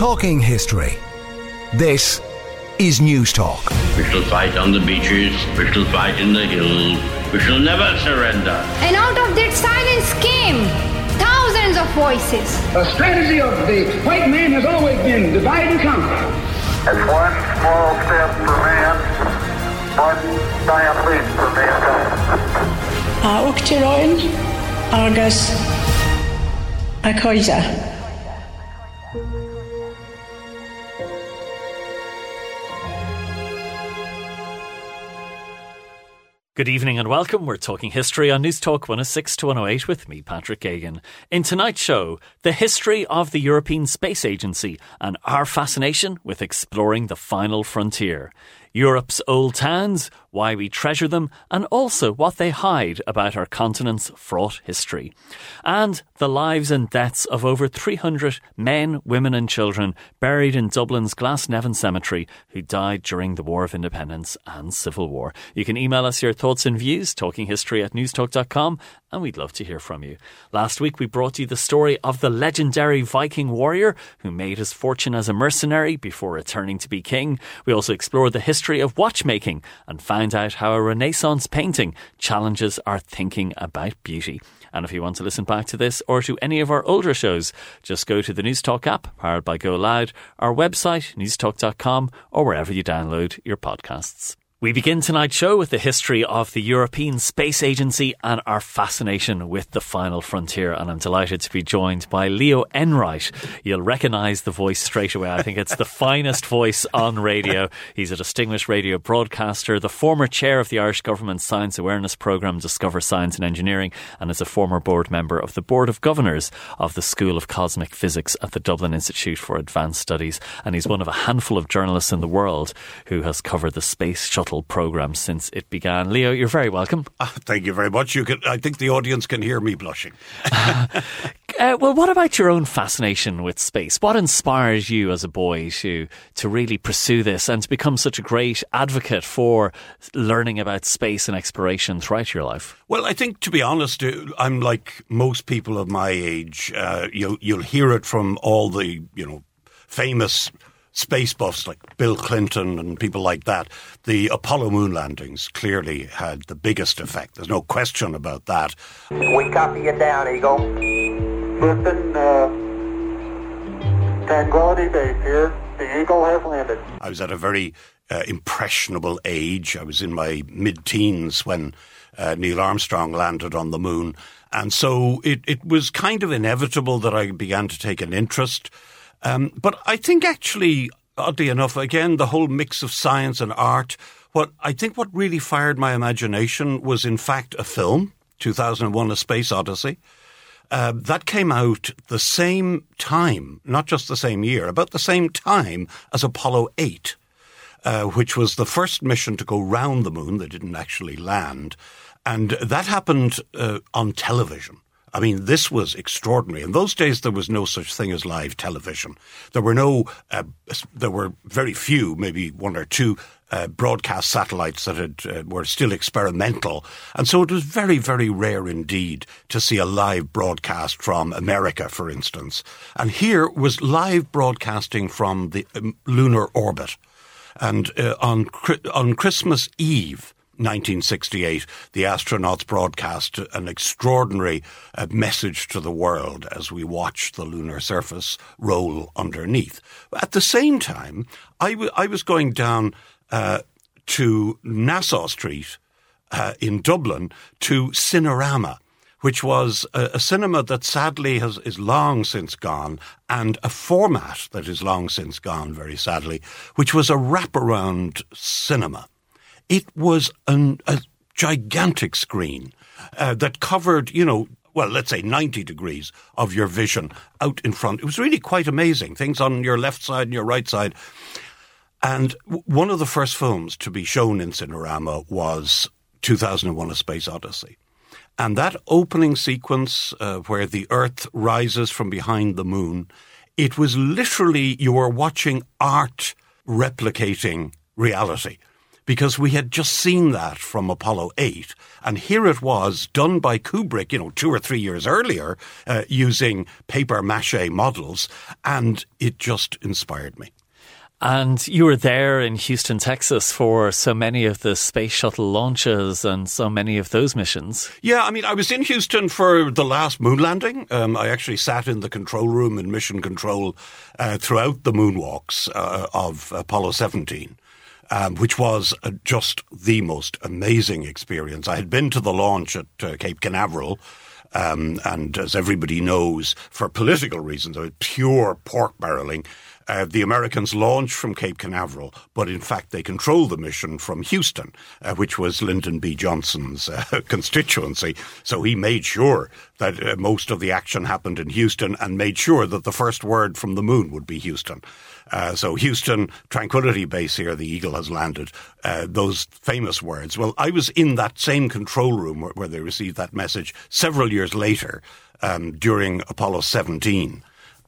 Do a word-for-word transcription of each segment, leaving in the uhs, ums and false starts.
Talking history. This is News Talk. We shall fight on the beaches. We shall fight in the hills. We shall never surrender. And out of that silence came thousands of voices. The strategy of the white man has always been divide and conquer. It's one small step for man, one giant leap for mankind. Auk tiroin, argas, akoiza. Good evening and welcome. We're talking history on News Talk one oh six to one oh eight with me, Patrick Gagan. In tonight's show, the history of the European Space Agency and our fascination with exploring the final frontier. Europe's old towns, why we treasure them, and also what they hide about our continent's fraught history. And the lives and deaths of over three hundred men, women and children buried in Dublin's Glasnevin Cemetery who died during the War of Independence and Civil War. You can email us your thoughts and views, talking history at newstalk dot com, and we'd love to hear from you. Last week we brought you the story of the legendary Viking warrior who made his fortune as a mercenary before returning to be king. We also explored the history of watchmaking and found out how a Renaissance painting challenges our thinking about beauty. And if you want to listen back to this or to any of our older shows, just go to the News Talk app powered by Go Loud, our website newstalk dot com, or wherever you download your podcasts. We begin tonight's show with the history of the European Space Agency and our fascination with the final frontier. And I'm delighted to be joined by Leo Enright. You'll recognise the voice straight away. I think it's the finest voice on radio. He's a distinguished radio broadcaster, the former chair of the Irish Government's Science Awareness Programme, Discover Science and Engineering, and is a former board member of the Board of Governors of the School of Cosmic Physics at the Dublin Institute for Advanced Studies. And he's one of a handful of journalists in the world who has covered the space shuttle programme since it began. Leo, you're very welcome. Oh, thank you very much. You can, I think the audience can hear me blushing. uh, well, what about your own fascination with space? What inspired you as a boy to to really pursue this and to become such a great advocate for learning about space and exploration throughout your life? Well, I think, to be honest, I'm like most people of my age. Uh, you'll, you'll hear it from all the, you know, famous space buffs like Bill Clinton and people like that. The Apollo moon landings clearly had the biggest effect. There's no question about that. We copy you down, Eagle. Listen, uh, Tranquility Base here. The Eagle has landed. I was at a very uh, impressionable age. I was in my mid-teens when uh, Neil Armstrong landed on the moon. And so it, it was kind of inevitable that I began to take an interest. Um, but I think actually, oddly enough, again, the whole mix of science and art, what I think what really fired my imagination was, in fact, a film, two thousand one, A Space Odyssey. Uh, that came out the same time, not just the same year, about the same time as Apollo eight, uh, which was the first mission to go round the moon. They didn't actually land. And that happened uh, on television. I mean, this was extraordinary. In those days, there was no such thing as live television. There were no, uh, there were very few, maybe one or two uh, broadcast satellites that had, uh, were still experimental. And so it was very, very rare indeed to see a live broadcast from America, for instance. And here was live broadcasting from the um, lunar orbit. And uh, on on Christmas Eve, nineteen sixty-eight, the astronauts broadcast an extraordinary uh, message to the world as we watched the lunar surface roll underneath. At the same time, I, w- I was going down uh, to Nassau Street uh, in Dublin to Cinerama, which was a, a cinema that sadly has is long since gone, and a format that is long since gone, very sadly, which was a wraparound cinema. It was an, a gigantic screen uh, that covered, you know, well, let's say ninety degrees of your vision out in front. It was really quite amazing. Things on your left side and your right side. And one of the first films to be shown in Cinerama was two thousand one, A Space Odyssey. And that opening sequence uh, where the Earth rises from behind the moon, it was literally you were watching art replicating reality. because we had just seen that from Apollo eight. And here it was done by Kubrick, you know, two or three years earlier, uh, using paper mache models. And it just inspired me. And you were there in Houston, Texas for so many of the space shuttle launches and so many of those missions. Yeah, I mean, I was in Houston for the last moon landing. Um, I actually sat in the control room in mission control uh, throughout the moonwalks uh, of Apollo seventeen. Um, which was uh, just the most amazing experience. I had been to the launch at uh, Cape Canaveral, um, and as everybody knows, for political reasons, it was pure pork barreling. Uh, the Americans launched from Cape Canaveral, but in fact they controlled the mission from Houston, uh, which was Lyndon B. Johnson's uh, constituency. So he made sure that uh, most of the action happened in Houston and made sure that the first word from the moon would be Houston. Uh, so Houston, Tranquility Base here, the Eagle has landed, uh, those famous words. Well, I was in that same control room where, where they received that message several years later um, during Apollo seventeen.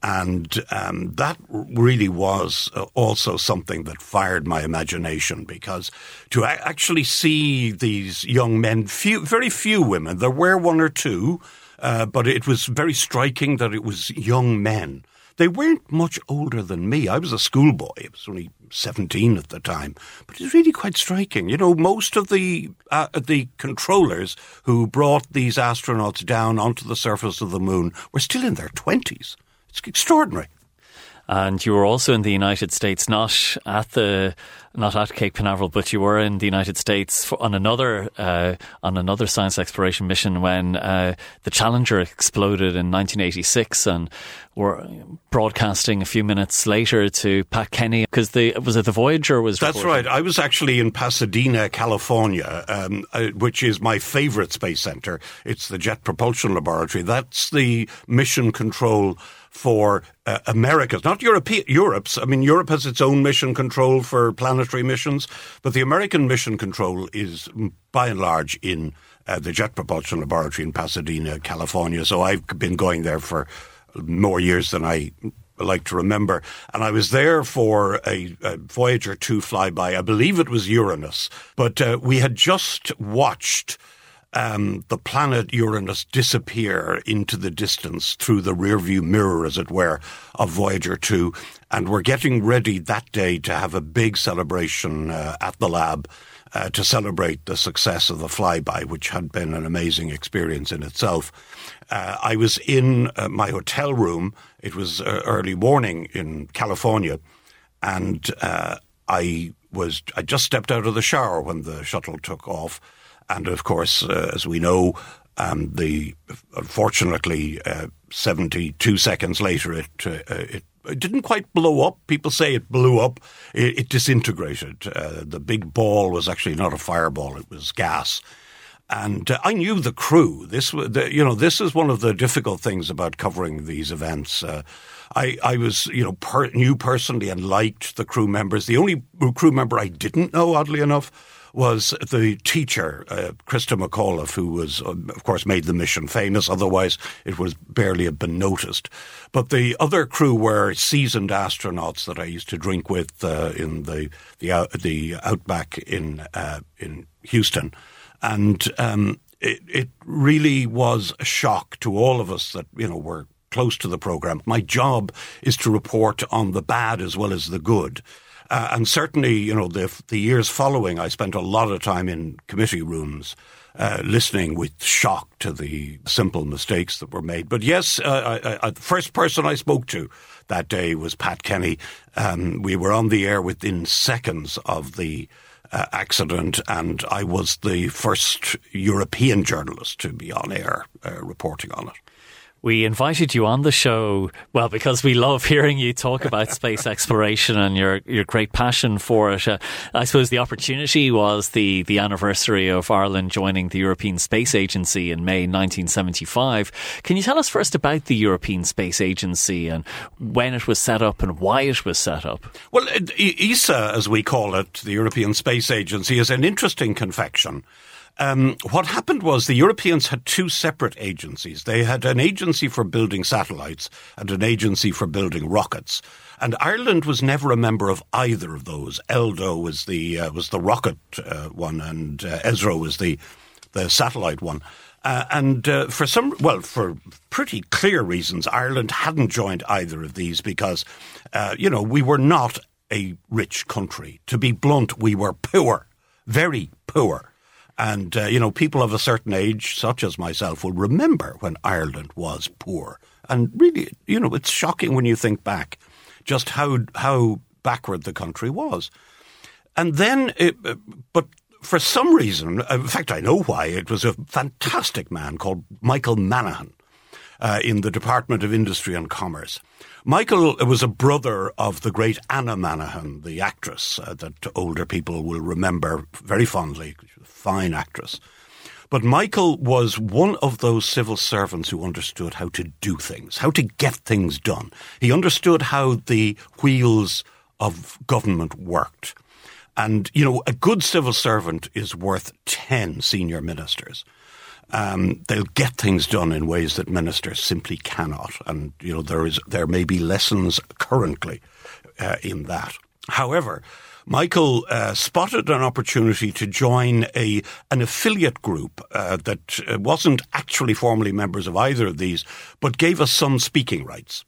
And um, that really was also something that fired my imagination, because to actually see these young men, few, very few women, there were one or two, uh, but it was very striking that it was young men. They weren't much older than me. I was a schoolboy. I was only seventeen at the time. But it's really quite striking. You know, most of the uh, the controllers who brought these astronauts down onto the surface of the moon were still in their twenties. It's extraordinary. And you were also in the United States, not at the not at Cape Canaveral, but you were in the United States for, on another uh, on another science exploration mission when uh, the Challenger exploded in nineteen eighty-six, and were broadcasting a few minutes later to Pat Kenny because the was it the Voyager was. That's reporting. Right. I was actually in Pasadena, California, um, uh, which is my favorite space center. It's the Jet Propulsion Laboratory. That's the mission control for uh, America's, not Europe, Europe's. I mean, Europe has its own mission control for planetary missions, but the American mission control is by and large in uh, the Jet Propulsion Laboratory in Pasadena, California. So I've been going there for more years than I like to remember. And I was there for a, a Voyager two flyby. I believe it was Uranus, but uh, we had just watched Um, the planet Uranus disappear into the distance through the rearview mirror, as it were, of Voyager two. And we're getting ready that day to have a big celebration uh, at the lab uh, to celebrate the success of the flyby, which had been an amazing experience in itself. Uh, I was in uh, my hotel room. It was uh, early morning in California, and uh, I was I just stepped out of the shower when the shuttle took off. And, of course, uh, as we know, um, the unfortunately, uh, seventy-two seconds later, it, uh, it it didn't quite blow up. People say it blew up. It, it disintegrated. Uh, the big ball was actually not a fireball. It was gas. And uh, I knew the crew. This was, the, you know, this is one of the difficult things about covering these events. Uh, I, I was, you know, per, knew personally and liked the crew members. The only crew member I didn't know, oddly enough, was the teacher, uh, Krista McAuliffe, who was, um, of course, made the mission famous. Otherwise, it was barely have been noticed. But the other crew were seasoned astronauts that I used to drink with uh, in the the, uh, the outback in uh, in Houston, and um, it, it really was a shock to all of us that you know were close to the program. My job is to report on the bad as well as the good. Uh, and certainly, you know, the, the years following, I spent a lot of time in committee rooms uh, listening with shock to the simple mistakes that were made. But yes, uh, I, I, the first person I spoke to that day was Pat Kenny. Um, we were on the air within seconds of the uh, accident, and I was the first European journalist to be on air uh, reporting on it. We invited you on the show, well, because we love hearing you talk about space exploration and your, your great passion for it. Uh, I suppose the opportunity was the, the anniversary of Ireland joining the European Space Agency in May nineteen seventy-five. Can you tell us first about the European Space Agency and when it was set up and why it was set up? Well, E S A, as we call it, the European Space Agency, is an interesting confection. Um, what happened was the Europeans had two separate agencies. They had an agency for building satellites and an agency for building rockets. And Ireland was never a member of either of those. Eldo was the uh, was the rocket uh, one, and uh, ESRO was the the satellite one. Uh, and uh, for some, well, for pretty clear reasons, Ireland hadn't joined either of these because, uh, you know, we were not a rich country. To be blunt, we were poor, very poor. And, uh, you know, people of a certain age, such as myself, will remember when Ireland was poor. And really, you know, it's shocking when you think back just how how backward the country was. And then, it, but for some reason, in fact, I know why, it was a fantastic man called Michael Manahan uh, in the Department of Industry and Commerce. Michael was a brother of the great Anna Manahan, the actress uh, that older people will remember very fondly. Fine actress. But Michael was one of those civil servants who understood how to do things, how to get things done. He understood how the wheels of government worked. And, you know, a good civil servant is worth ten senior ministers. Um, they'll get things done in ways that ministers simply cannot. And, you know, there is there may be lessons currently uh, in that. However, Michael uh, spotted an opportunity to join a an affiliate group uh, that wasn't actually formally members of either of these, but gave us some speaking rights.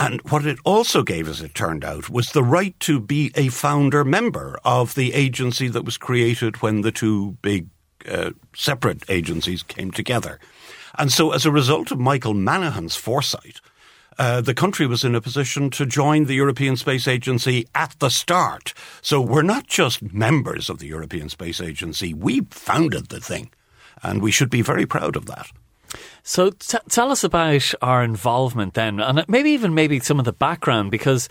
And what it also gave, as it turned out, was the right to be a founder member of the agency that was created when the two big uh, separate agencies came together. And so as a result of Michael Manahan's foresight, Uh, the country was in a position to join the European Space Agency at the start. So we're not just members of the European Space Agency. We founded the thing, and we should be very proud of that. So t- tell us about our involvement then, and maybe even maybe some of the background, because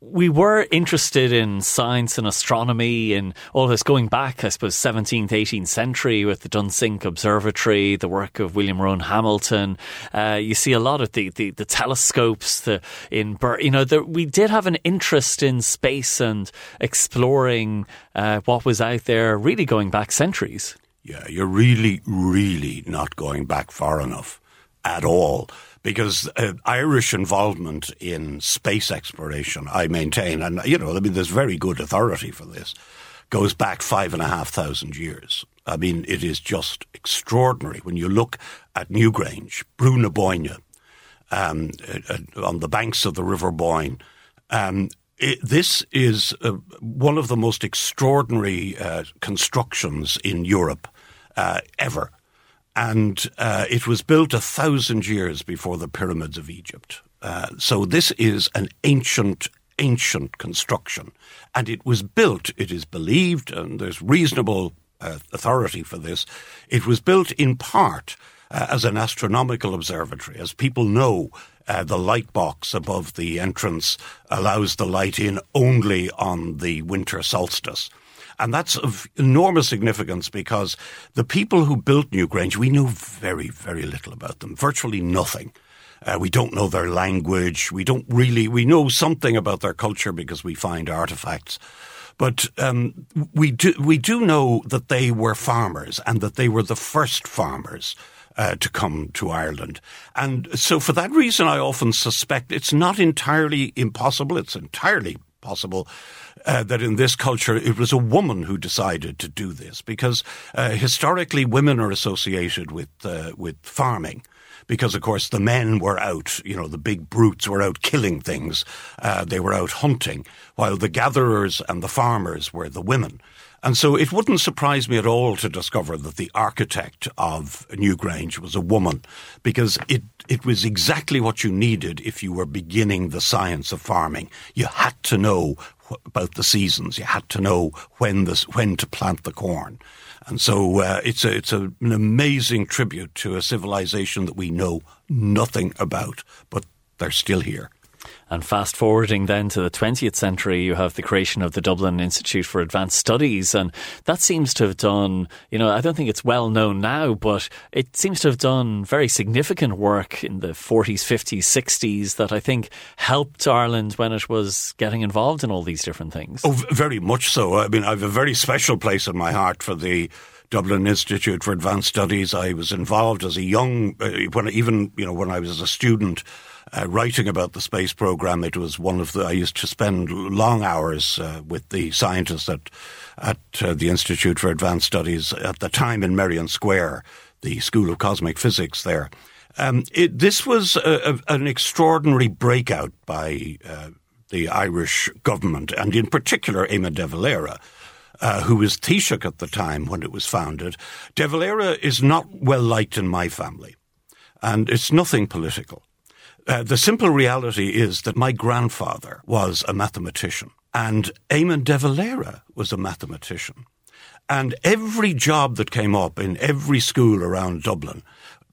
we were interested in science and astronomy and all this going back, I suppose, seventeenth, eighteenth century with the Dunsink Observatory, the work of William Rowan Hamilton. Uh, you see a lot of the, the, the telescopes the, in Bur- you know, the, we did have an interest in space and exploring uh, what was out there, really going back centuries. Yeah, you're really, really not going back far enough at all, because uh, Irish involvement in space exploration, I maintain, and, you know, I mean, there's very good authority for this, goes back five and a half thousand years. I mean, it is just extraordinary. When you look at Newgrange, Bruna Boyne, um, uh, uh, on the banks of the River Boyne, um It, this is uh, one of the most extraordinary uh, constructions in Europe uh, ever. And uh, it was built a thousand years before the pyramids of Egypt. Uh, so this is an ancient, ancient construction. And it was built, it is believed, and there's reasonable uh, authority for this, it was built in part uh, as an astronomical observatory. As people know, Uh, the light box above the entrance allows the light in only on the winter solstice. And that's of enormous significance because the people who built Newgrange, we know very, very little about them, virtually nothing. Uh, we don't know their language. We don't really, we know something about their culture because we find artifacts. But um, we do, we do know that they were farmers and that they were the first farmers Uh, to come to Ireland. And so for that reason, I often suspect it's not entirely impossible, it's entirely possible uh, that in this culture it was a woman who decided to do this, because uh, historically women are associated with uh, with farming. Because, of course, the men were out, you know, the big brutes were out killing things. Uh, they were out hunting, while the gatherers and the farmers were the women. And so it wouldn't surprise me at all to discover that the architect of Newgrange was a woman, because it, it was exactly what you needed if you were beginning the science of farming. You had to know about the seasons. You had to know when this, when to plant the corn. And so uh, it's a, it's a, an amazing tribute to a civilization that we know nothing about, but they're still here. And fast forwarding then to the twentieth century, you have the creation of the Dublin Institute for Advanced Studies. And that seems to have done, you know, I don't think it's well known now, but it seems to have done very significant work in the forties, fifties, sixties that I think helped Ireland when it was getting involved in all these different things. Oh, very much so. I mean, I have a very special place in my heart for the Dublin Institute for Advanced Studies. I was involved as a young, uh, when even you know when I was a student, uh, writing about the space program. It was one of the. I used to spend long hours uh, with the scientists at at uh, the Institute for Advanced Studies at the time in Merrion Square, the School of Cosmic Physics there. Um, it, this was a, a, an extraordinary breakout by uh, the Irish government, and in particular Éamon de Valera, uh, who was Taoiseach at the time when it was founded. De Valera is not well liked in my family, and it's nothing political. Uh, the simple reality is that my grandfather was a mathematician, and Éamon de Valera was a mathematician. And every job that came up in every school around Dublin,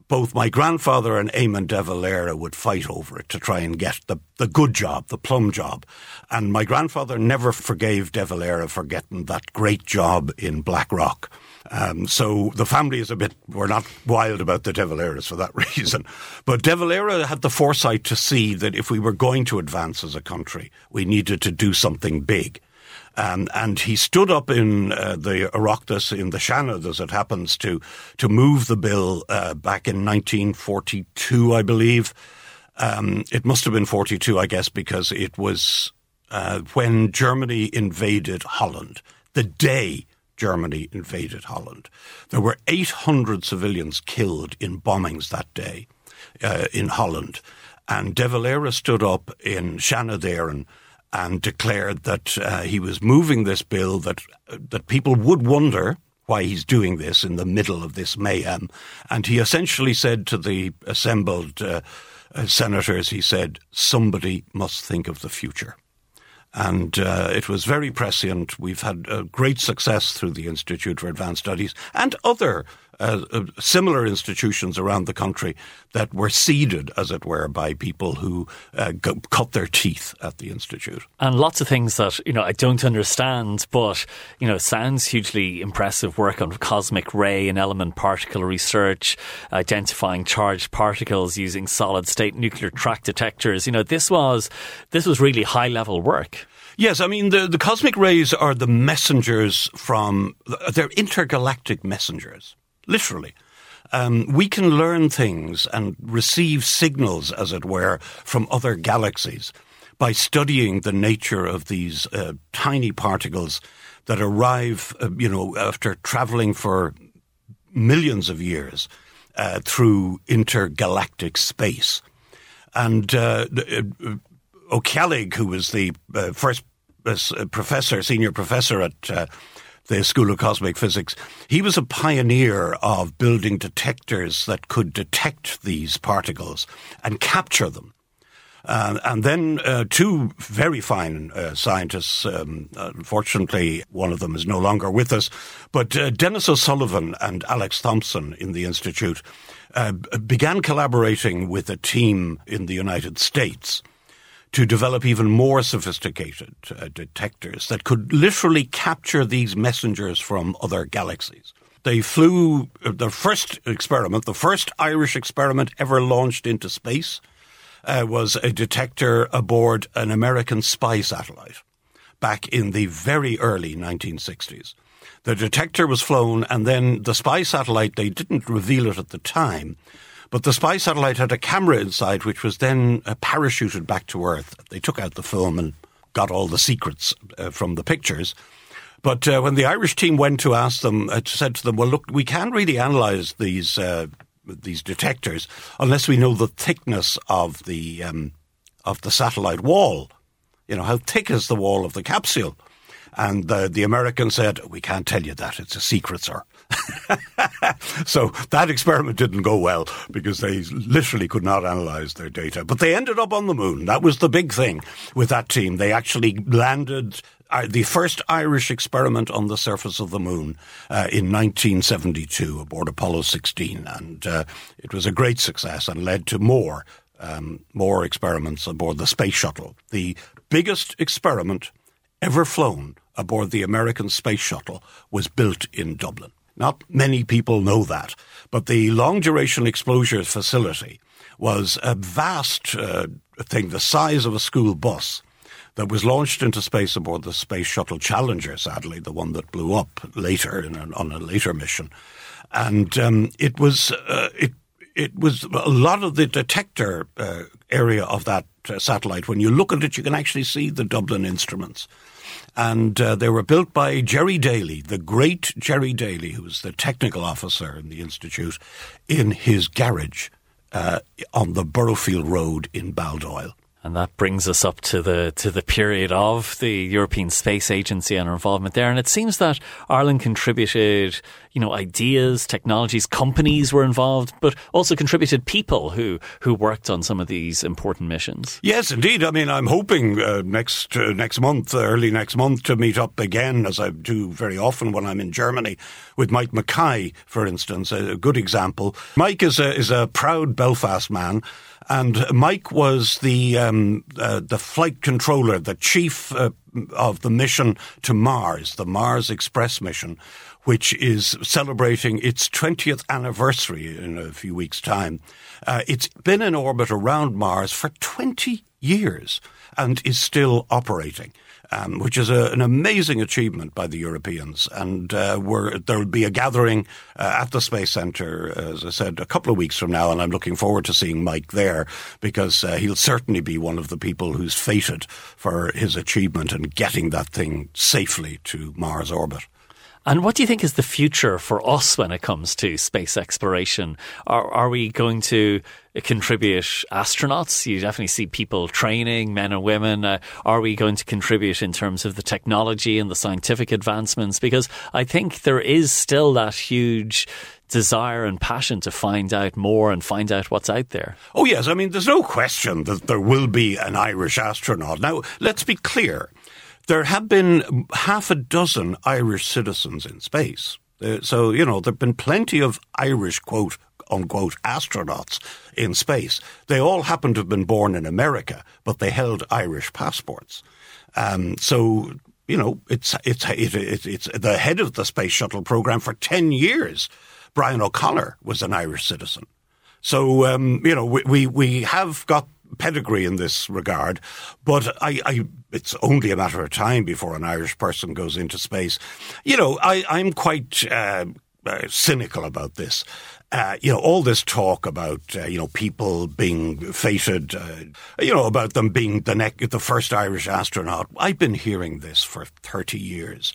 both my grandfather and Éamon de Valera would fight over it to try and get the, the good job, the plum job. And my grandfather never forgave de Valera for getting that great job in Blackrock. Um, so the family is a bit, we're not wild about the de Valeras for that reason. But de Valera had the foresight to see that if we were going to advance as a country, we needed to do something big. Um, and he stood up in uh, the Oireachtas, in the Seanad, as it happens, to to move the bill uh, back in nineteen forty-two, I believe. Um, it must have been forty-two, I guess, because it was uh, when Germany invaded Holland, the day Germany invaded Holland. There were eight hundred civilians killed in bombings that day uh, in Holland. And de Valera stood up in Seanad Éireann and declared that uh, he was moving this bill, that uh, that people would wonder why he's doing this in the middle of this mayhem. And he essentially said to the assembled uh, uh, senators, he said, somebody must think of the future. And uh, it was very prescient. We've had uh, great success through the Institute for Advanced Studies and other uh, uh, similar institutions around the country that were seeded, as it were, by people who uh, go, cut their teeth at the Institute. And lots of things that, you know, I don't understand, but, you know, sounds hugely impressive work on cosmic ray and element particle research, identifying charged particles using solid-state nuclear track detectors. You know, this was, this was really high-level work. Yes, I mean, the, the cosmic rays are the messengers from, they're intergalactic messengers, literally. Um, we can learn things and receive signals, as it were, from other galaxies by studying the nature of these uh, tiny particles that arrive, uh, you know, after traveling for millions of years uh, through intergalactic space. And uh, uh, O'Kellig, who was the uh, first uh, professor, senior professor at uh, the School of Cosmic Physics, he was a pioneer of building detectors that could detect these particles and capture them. Uh, and then uh, two very fine uh, scientists, um, unfortunately one of them is no longer with us, but uh, Dennis O'Sullivan and Alex Thompson in the Institute uh, began collaborating with a team in the United States to develop even more sophisticated uh, detectors that could literally capture these messengers from other galaxies. They flew uh, the first experiment, the first Irish experiment ever launched into space, uh, was a detector aboard an American spy satellite back in the very early nineteen sixties. The detector was flown, and then the spy satellite, they didn't reveal it at the time, but the spy satellite had a camera inside, which was then uh, parachuted back to Earth. They took out the film and got all the secrets uh, from the pictures. But uh, when the Irish team went to ask them, uh, said to them, well, look, we can't really analyze these uh, these detectors unless we know the thickness of the um, of the satellite wall. You know, how thick is the wall of the capsule? And the, the American said, we can't tell you that. It's a secret, sir. So that experiment didn't go well because they literally could not analyze their data. But they ended up on the moon. That was the big thing with that team. They actually landed uh, the first Irish experiment on the surface of the moon uh, in nineteen seventy-two aboard Apollo sixteen. And uh, it was a great success and led to more, um, more experiments aboard the space shuttle. The biggest experiment ever flown aboard the American space shuttle was built in Dublin. Not many people know that, but the long-duration exposure facility was a vast uh, thing, the size of a school bus, that was launched into space aboard the space shuttle Challenger, sadly, the one that blew up later in an, on a later mission. And um, it was uh, it it was a lot of the detector uh, area of that uh, satellite. When you look at it, you can actually see the Dublin instruments. And uh, they were built by Jerry Daly, the great Jerry Daly, who was the technical officer in the Institute, in his garage uh, on the Boroughfield Road in Baldoyle. And that brings us up to the to the period of the European Space Agency and our involvement there. And it seems that Ireland contributed, you know, ideas, technologies, companies were involved, but also contributed people who, who worked on some of these important missions. Yes, indeed. I mean, I'm hoping uh, next uh, next month, early next month, to meet up again, as I do very often when I'm in Germany, with Mike Mackay, for instance, a, a good example. Mike is a is a proud Belfast man. And Mike was the um, uh, the flight controller, the chief uh, of the mission to Mars, the Mars Express mission, which is celebrating its twentieth anniversary in a few weeks' time. Uh, it's been in orbit around Mars for twenty years and is still operating, um, which is a, an amazing achievement by the Europeans. And uh, we're, there'll be a gathering uh, at the Space Centre, as I said, a couple of weeks from now, and I'm looking forward to seeing Mike there, because uh, he'll certainly be one of the people who's fated for his achievement in getting that thing safely to Mars orbit. And what do you think is the future for us when it comes to space exploration? Are, are we going to contribute astronauts? You definitely see people training, men and women. Uh, are we going to contribute in terms of the technology and the scientific advancements? Because I think there is still that huge desire and passion to find out more and find out what's out there. Oh, yes. I mean, there's no question that there will be an Irish astronaut. Now, let's be clear. There have been half a dozen Irish citizens in space. So, you know, there have been plenty of Irish, quote, unquote, astronauts in space. They all happen to have been born in America, but they held Irish passports. Um, so, you know, it's, it's, it's, it's the head of the space shuttle program for ten years. Brian O'Connor was an Irish citizen. So, um, you know, we, we, we have got pedigree in this regard, but I, I, it's only a matter of time before an Irish person goes into space. You know, I, I'm quite uh, uh, cynical about this. Uh, you know, all this talk about, uh, you know, people being fated, uh, you know, about them being the, ne- the first Irish astronaut. I've been hearing this for thirty years.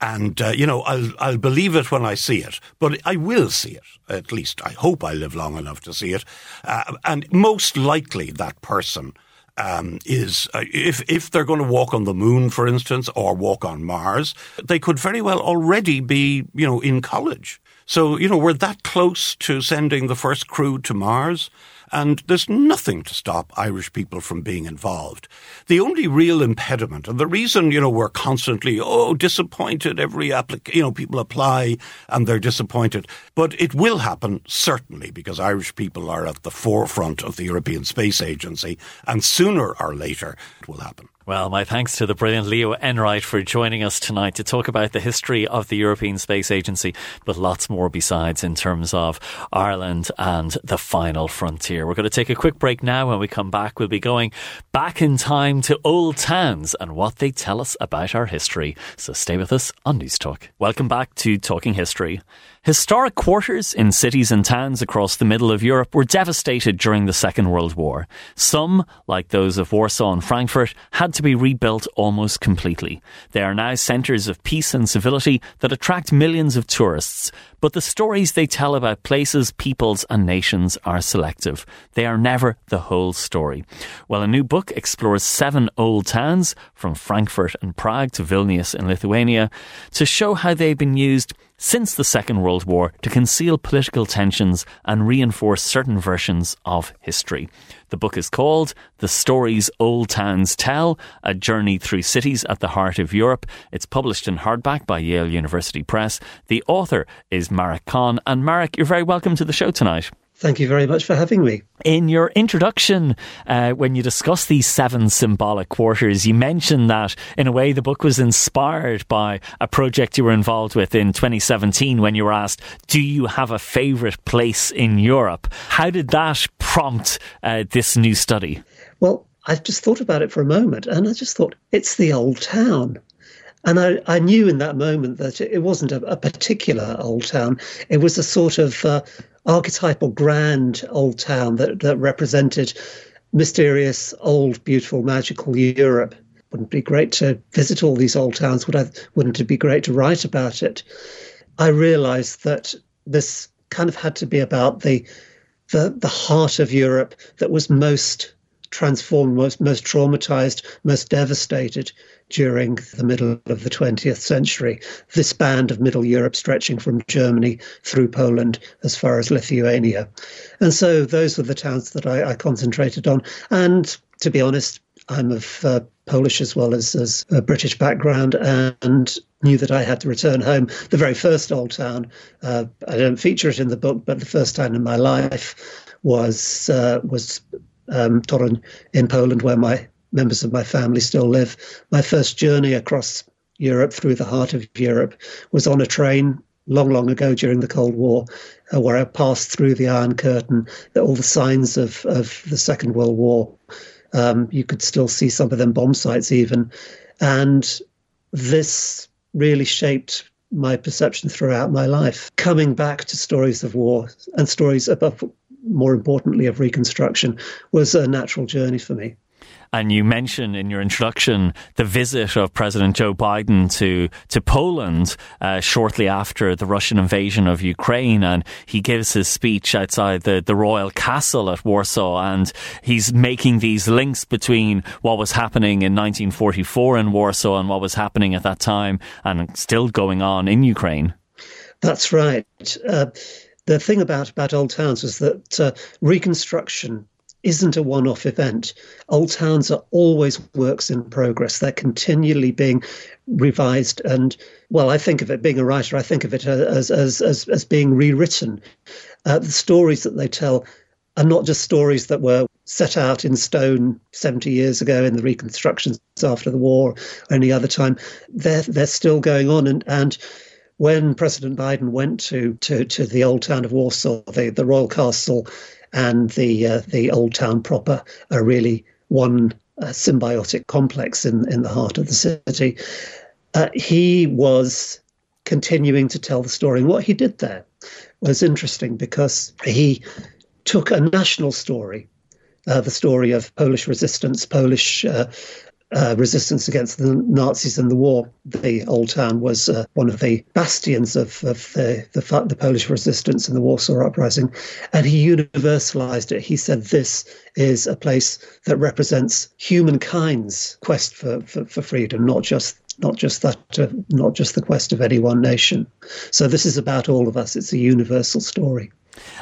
And, uh, you know, I'll, I'll believe it when I see it, but I will see it. At least I hope I live long enough to see it. Uh, and most likely that person um, is, uh, if, if they're going to walk on the moon, for instance, or walk on Mars, they could very well already be, you know, in college. So, you know, we're that close to sending the first crew to Mars. And there's nothing to stop Irish people from being involved. The only real impediment, and the reason, you know, we're constantly, oh, disappointed, every applic- you know, people apply and they're disappointed. But it will happen, certainly, because Irish people are at the forefront of the European Space Agency, and sooner or later it will happen. Well, my thanks to the brilliant Leo Enright for joining us tonight to talk about the history of the European Space Agency, but lots more besides in terms of Ireland and the final frontier. We're going to take a quick break now. When we come back, we'll be going back in time to old towns and what they tell us about our history. So stay with us on News Talk. Welcome back to Talking History. Historic quarters in cities and towns across the middle of Europe were devastated during the Second World War. Some, like those of Warsaw and Frankfurt, had to be rebuilt almost completely. They are now centres of peace and civility that attract millions of tourists. But the stories they tell about places, peoples and nations are selective. They are never the whole story. Well, a new book explores seven old towns, from Frankfurt and Prague to Vilnius in Lithuania, to show how they've been used since the Second World War to conceal political tensions and reinforce certain versions of history. The book is called The Stories Old Towns Tell, A Journey Through Cities at the Heart of Europe. It's published in hardback by Yale University Press. The author is Marek Kohn. And Marek, you're very welcome to the show tonight. Thank you very much for having me. In your introduction, uh, when you discuss these seven symbolic quarters, you mentioned that, in a way, the book was inspired by a project you were involved with in twenty seventeen when you were asked, do you have a favourite place in Europe? How did that prompt uh, this new study? Well, I just thought about it for a moment, and I just thought, it's the old town. And I, I knew in that moment that it wasn't a, a particular old town. It was a sort of uh, archetypal grand old town that, that represented mysterious, old, beautiful, magical Europe. Wouldn't it be great to visit all these old towns? Would I, wouldn't it be great to write about it? I realised that this kind of had to be about the, the the heart of Europe that was most transformed, most most traumatised, most devastated during the middle of the twentieth century. This band of Middle Europe stretching from Germany through Poland as far as Lithuania. And so those were the towns that I, I concentrated on. And to be honest, I'm of uh, Polish as well as, as a British background, and knew that I had to return home. The very first old town, uh, I don't feature it in the book, but the first town in my life was uh, was um, Toruń in Poland, where my members of my family still live. My first journey across Europe, through the heart of Europe, was on a train long, long ago during the Cold War, uh, where I passed through the Iron Curtain, the, all the signs of, of the Second World War. Um, you could still see some of them bomb sites even. And this really shaped my perception throughout my life. Coming back to stories of war and stories, above, more importantly, of reconstruction was a natural journey for me. And you mention in your introduction the visit of President Joe Biden to to Poland uh, shortly after the Russian invasion of Ukraine, and he gives his speech outside the, the Royal Castle at Warsaw, and he's making these links between what was happening in nineteen forty-four in Warsaw and what was happening at that time and still going on in Ukraine. That's right. Uh, the thing about, about old towns was that uh, reconstruction isn't a one-off event. Old towns are always works in progress. They're continually being revised. And, well, I think of it, being a writer, I think of it as as as, as being rewritten. Uh, the stories that they tell are not just stories that were set out in stone seventy years ago in the reconstructions after the war or any other time. They're, they're still going on. And, and when President Biden went to, to, to the old town of Warsaw, the, the Royal Castle, and the uh, the old town proper are really one uh, symbiotic complex in, in the heart of the city. Uh, he was continuing to tell the story. And what he did there was interesting because he took a national story, uh, the story of Polish resistance, Polish uh, uh, resistance against the Nazis in the war. The old town was uh, one of the bastions of, of the, the, the Polish resistance in the Warsaw Uprising, and he universalized it. He said this is a place that represents humankind's quest for, for, for freedom, not just not just that, uh, not just the quest of any one nation. So this is about all of us. It's a universal story.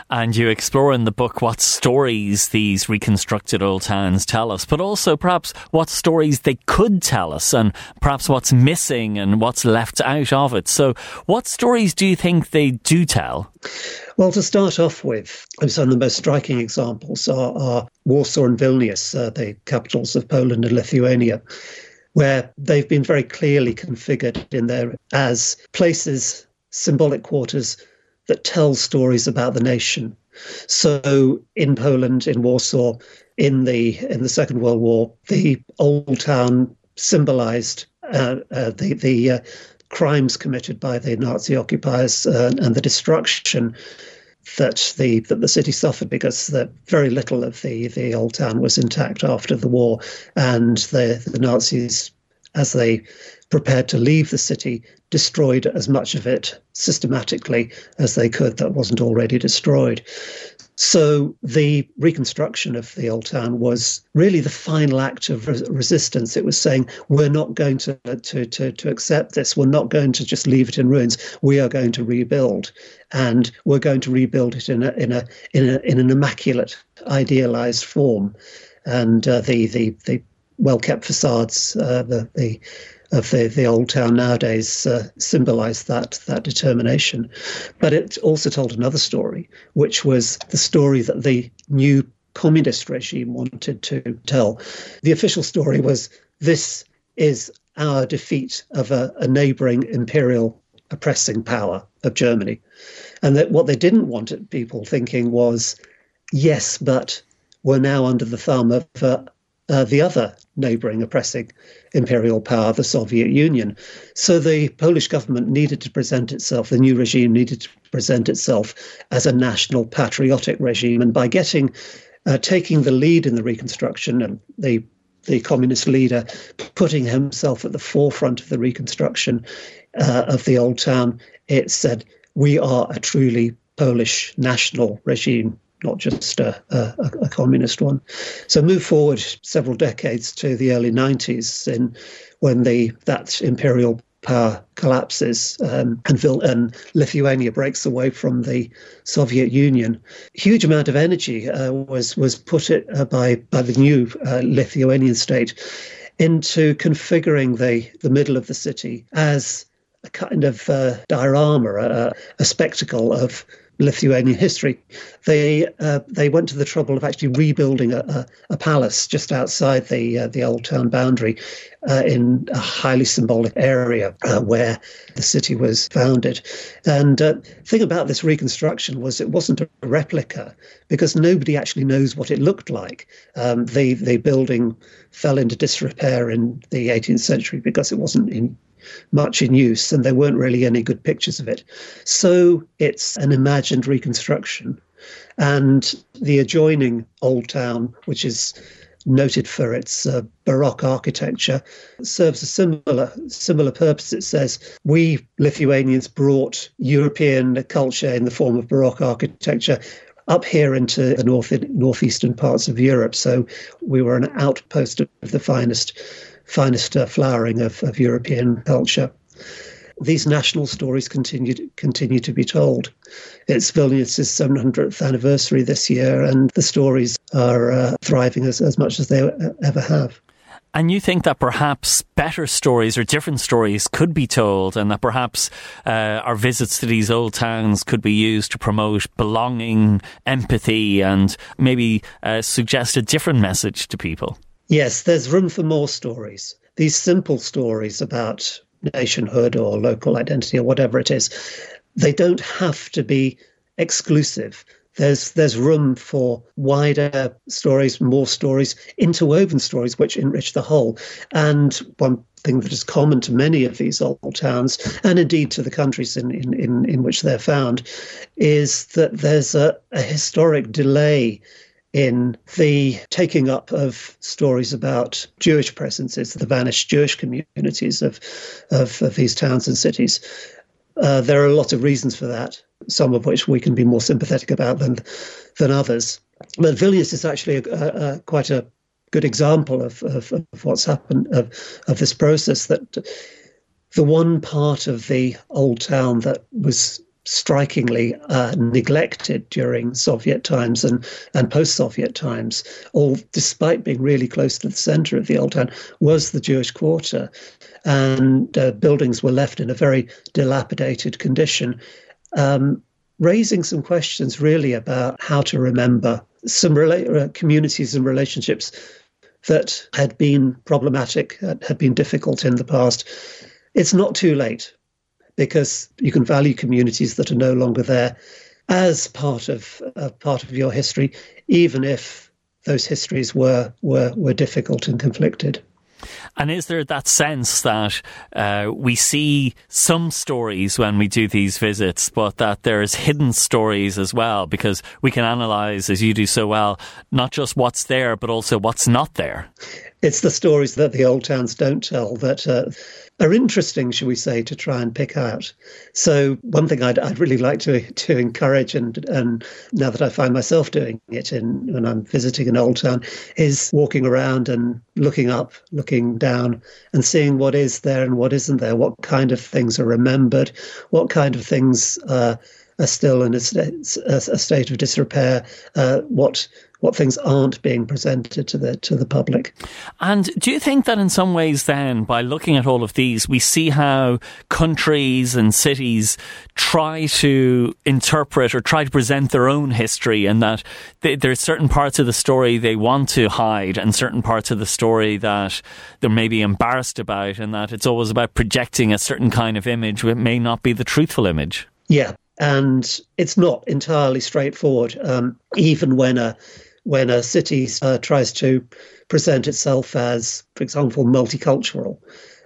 And you explore in the book what stories these reconstructed old towns tell us, but also perhaps what stories they could tell us and perhaps what's missing and what's left out of it. So what stories do you think they do tell? Well, to start off with, some of the most striking examples are, are Warsaw and Vilnius, uh, the capitals of Poland and Lithuania, where they've been very clearly configured in there as places, symbolic quarters, that tells stories about the nation. So in Poland, in Warsaw, in the in the Second World War, the old town symbolised uh, uh, the the uh, crimes committed by the Nazi occupiers uh, and the destruction that the that the city suffered, because the, very little of the, the old town was intact after the war, and the, the Nazis, as they prepared to leave the city, destroyed as much of it systematically as they could that wasn't already destroyed. So the reconstruction of the old town was really the final act of re- resistance. It was saying, we're not going to, to, to, to accept this. We're not going to just leave it in ruins. We are going to rebuild. And we're going to rebuild it in a in a in a in an immaculate, idealized form. And uh, the the the well-kept facades uh, the, the, of the, the old town nowadays uh, symbolise that that determination. But it also told another story, which was the story that the new communist regime wanted to tell. The official story was, this is our defeat of a, a neighbouring imperial oppressing power of Germany. And that what they didn't want people thinking was, yes, but we're now under the thumb of uh, uh, the other neighboring oppressing imperial power, the Soviet Union. So the Polish government needed to present itself, the new regime needed to present itself as a national patriotic regime. And by getting, uh, taking the lead in the reconstruction, and the the communist leader putting himself at the forefront of the reconstruction uh, of the old town, it said, we are a truly Polish national regime, not just a, a, a communist one. So move forward several decades to the early nineties, in, when the that imperial power collapses um, and, Vil- and Lithuania breaks away from the Soviet Union. Huge amount of energy uh, was was put it, uh, by by the new uh, Lithuanian state into configuring the the middle of the city as a kind of uh, diorama, a, a spectacle of Lithuanian history. They uh, they went to the trouble of actually rebuilding a, a, a palace just outside the uh, the old town boundary, uh, in a highly symbolic area uh, where the city was founded. And uh, the thing about this reconstruction was it wasn't a replica, because nobody actually knows what it looked like. Um, the the building fell into disrepair in the eighteenth century because it wasn't in much in use, and there weren't really any good pictures of it. So it's an imagined reconstruction. And the adjoining old town, which is noted for its uh, Baroque architecture, serves a similar similar purpose. It says, we Lithuanians brought European culture in the form of Baroque architecture up here into the north northeastern parts of Europe. So we were an outpost of the finest finest uh, flowering of, of European culture. These national stories continue to, continue to be told. It's Vilnius' seven hundredth anniversary this year, and the stories are uh, thriving as, as much as they ever have. And you think that perhaps better stories or different stories could be told, and that perhaps uh, our visits to these old towns could be used to promote belonging, empathy, and maybe uh, suggest a different message to people? Yes, there's room for more stories. These simple stories about nationhood or local identity or whatever it is, they don't have to be exclusive. There's there's room for wider stories, more stories, interwoven stories which enrich the whole. And one thing that is common to many of these old towns, and indeed to the countries in, in, in, in which they're found, is that there's a, a historic delay in the taking up of stories about Jewish presences, the vanished Jewish communities of, of, of these towns and cities. Uh, there are a lot of reasons for that, some of which we can be more sympathetic about than than others. But Vilnius is actually a, a, a, quite a good example of, of, of what's happened, of, of this process, that the one part of the old town that was strikingly uh, neglected during Soviet times and, and post-Soviet times, all despite being really close to the centre of the old town, was the Jewish quarter. And uh, buildings were left in a very dilapidated condition, um, raising some questions really about how to remember some rela- communities and relationships that had been problematic, had been difficult in the past. It's not too late, because you can value communities that are no longer there as part of uh, part of your history, even if those histories were were were difficult and conflicted. And is there that sense that uh, we see some stories when we do these visits, but that there is hidden stories as well, because we can analyse, as you do so well, not just what's there, but also what's not there? It's the stories that the old towns don't tell that uh, are interesting, shall we say, to try and pick out. So one thing I'd, I'd really like to to encourage, and and now that I find myself doing it in, when I'm visiting an old town, is walking around and looking up, looking down, and seeing what is there and what isn't there, what kind of things are remembered, what kind of things uh, are still in a, st- a state of disrepair, uh, what... what things aren't being presented to the to the public. And do you think that in some ways then, by looking at all of these, we see how countries and cities try to interpret or try to present their own history, and that they, there are certain parts of the story they want to hide and certain parts of the story that they're maybe embarrassed about, and that it's always about projecting a certain kind of image that may not be the truthful image? Yeah, and it's not entirely straightforward, um, even when a when a city uh, tries to present itself as, for example, multicultural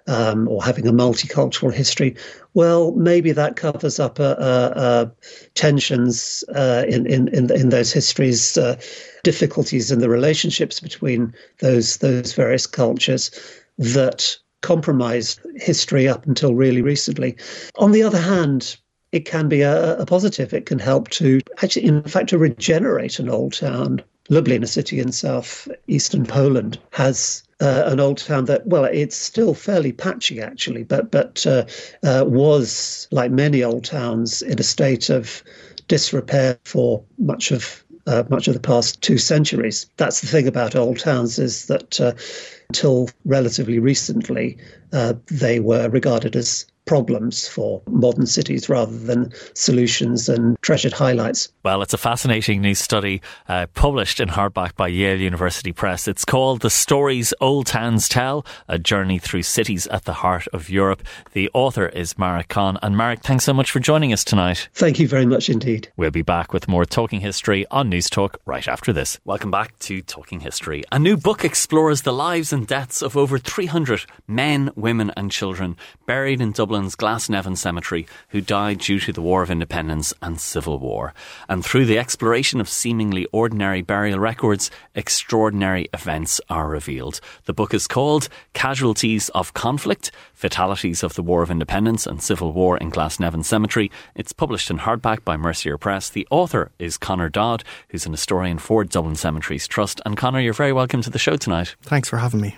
um, or having a multicultural history. Well, maybe that covers up uh, uh, tensions uh, in, in, in, in those histories, uh, difficulties in the relationships between those those various cultures that compromised history up until really recently. On the other hand, it can be a, a positive. It can help to actually, in fact, to regenerate an old town. Lublin, a city in southeastern Poland, has uh, an old town that, well, it's still fairly patchy, actually, but but uh, uh, was, like many old towns, in a state of disrepair for much of uh, much of the past two centuries. That's the thing about old towns, is that uh, until relatively recently, uh, they were regarded as problems for modern cities rather than solutions and treasured highlights. Well, it's a fascinating new study uh, published in hardback by Yale University Press. It's called The Stories Old Towns Tell, A Journey Through Cities at the Heart of Europe. The author is Marek Kohn. And Marek, thanks so much for joining us tonight. Thank you very much indeed. We'll be back with more Talking History on News Talk right after this. Welcome back to Talking History. A new book explores the lives and deaths of over three hundred men, women and children buried in Dublin Glasnevin Cemetery, who died due to the War of Independence and Civil War. And through the exploration of seemingly ordinary burial records, extraordinary events are revealed. The book is called Casualties of Conflict, Fatalities of the War of Independence and Civil War in Glasnevin Cemetery. It's published in hardback by Mercier Press. The author is Conor Dodd, who's an historian for Dublin Cemeteries Trust. And Conor, you're very welcome to the show tonight. Thanks for having me.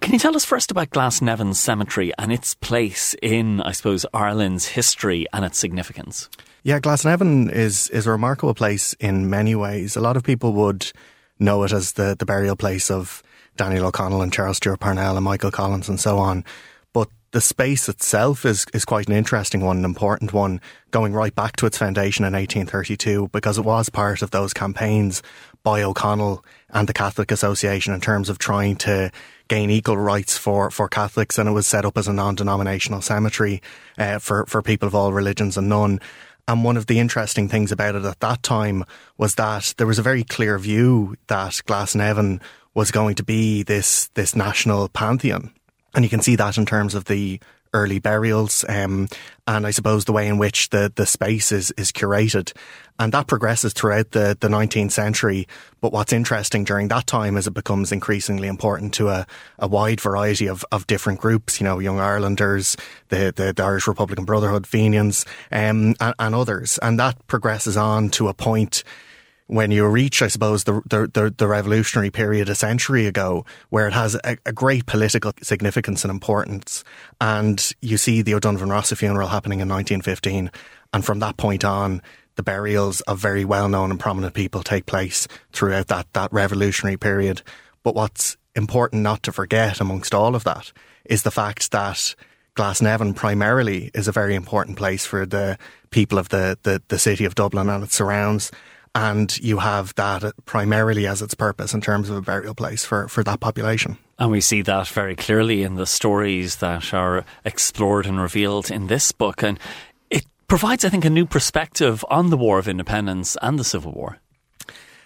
Can you tell us first about Glasnevin Cemetery and its place in, I suppose, Ireland's history and its significance? Yeah, Glasnevin is is a remarkable place in many ways. A lot of people would know it as the, the burial place of Daniel O'Connell and Charles Stewart Parnell and Michael Collins and so on. But the space itself is, is quite an interesting one, an important one, going right back to its foundation in eighteen thirty-two, because it was part of those campaigns by O'Connell and the Catholic Association in terms of trying to gain equal rights for, for Catholics, and it was set up as a non-denominational cemetery uh, for, for people of all religions and none. And one of the interesting things about it at that time was that there was a very clear view that Glasnevin was going to be this, this national pantheon. And you can see that in terms of the early burials um, and I suppose the way in which the, the space is, is curated. And that progresses throughout the, the nineteenth century. But what's interesting during that time is it becomes increasingly important to a, a wide variety of, of different groups, you know, Young Irelanders, the, the, the Irish Republican Brotherhood, Fenians um, and, and others. And that progresses on to a point when you reach, I suppose, the, the the revolutionary period a century ago, where it has a, a great political significance and importance. And you see the O'Donovan Rossa funeral happening in nineteen fifteen. And from that point on, the burials of very well-known and prominent people take place throughout that, that revolutionary period. But what's important not to forget amongst all of that is the fact that Glasnevin primarily is a very important place for the people of the, the, the city of Dublin and its surrounds. And you have that primarily as its purpose in terms of a burial place for, for that population. And we see that very clearly in the stories that are explored and revealed in this book. And it provides, I think, a new perspective on the War of Independence and the Civil War.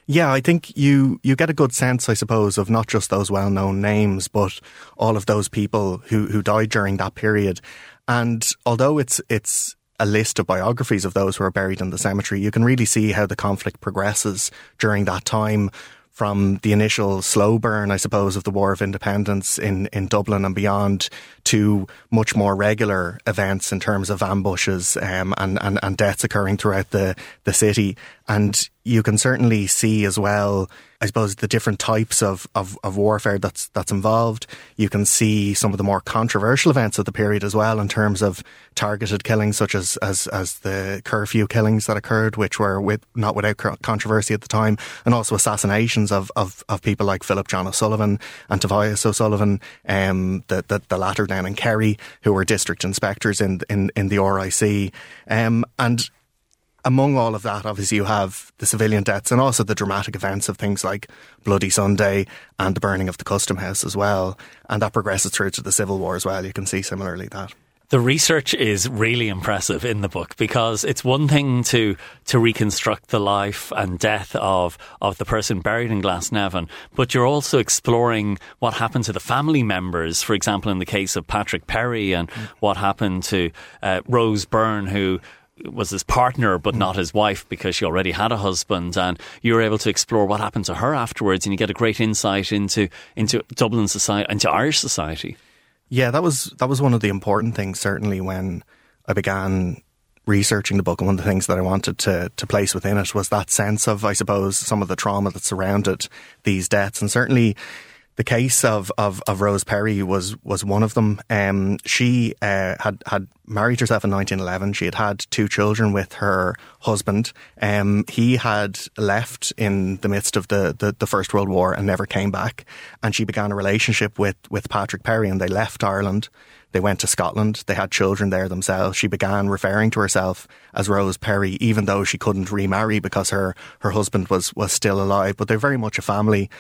Yeah, I think you, you get a good sense, I suppose, of not just those well-known names, but all of those people who, who died during that period. And although it's it's... a list of biographies of those who are buried in the cemetery, you can really see how the conflict progresses during that time, from the initial slow burn, I suppose, of the War of Independence in, in Dublin and beyond, to much more regular events in terms of ambushes um, and, and, and deaths occurring throughout the, the city. And you can certainly see as well, I suppose, the different types of, of, of warfare that's that's involved. You can see some of the more controversial events of the period as well in terms of targeted killings, such as as, as the curfew killings that occurred, which were with, not without controversy at the time, and also assassinations of, of, of people like Philip John O'Sullivan and Tobias O'Sullivan, um, the, the, the latter down in Kerry, who were district inspectors in, in, in the R I C. Um, and among all of that, obviously, you have the civilian deaths and also the dramatic events of things like Bloody Sunday and the burning of the Custom House as well. And that progresses through to the Civil War as well. You can see similarly that. the research is really impressive in the book, because it's one thing to to reconstruct the life and death of, of the person buried in Glasnevin, but you're also exploring what happened to the family members, for example, in the case of Patrick Perry, and mm. what happened to uh, Rose Byrne, who was his partner but not his wife because she already had a husband, and you were able to explore what happened to her afterwards, and you get a great insight into into Dublin society, into Irish society. Yeah, that was that was one of the important things, certainly, when I began researching the book. And one of the things that I wanted to, to place within it was that sense of, I suppose, some of the trauma that surrounded these deaths. And certainly the case of, of, of Rose Perry was was one of them. Um, she uh, had had married herself in nineteen eleven. She had had two children with her husband. Um, he had left in the midst of the, the, the First World War and never came back. And she began a relationship with, with Patrick Perry, and they left Ireland. They went to Scotland. They had children there themselves. She began referring to herself as Rose Perry, even though she couldn't remarry because her, her husband was, was still alive. But they're very much a family.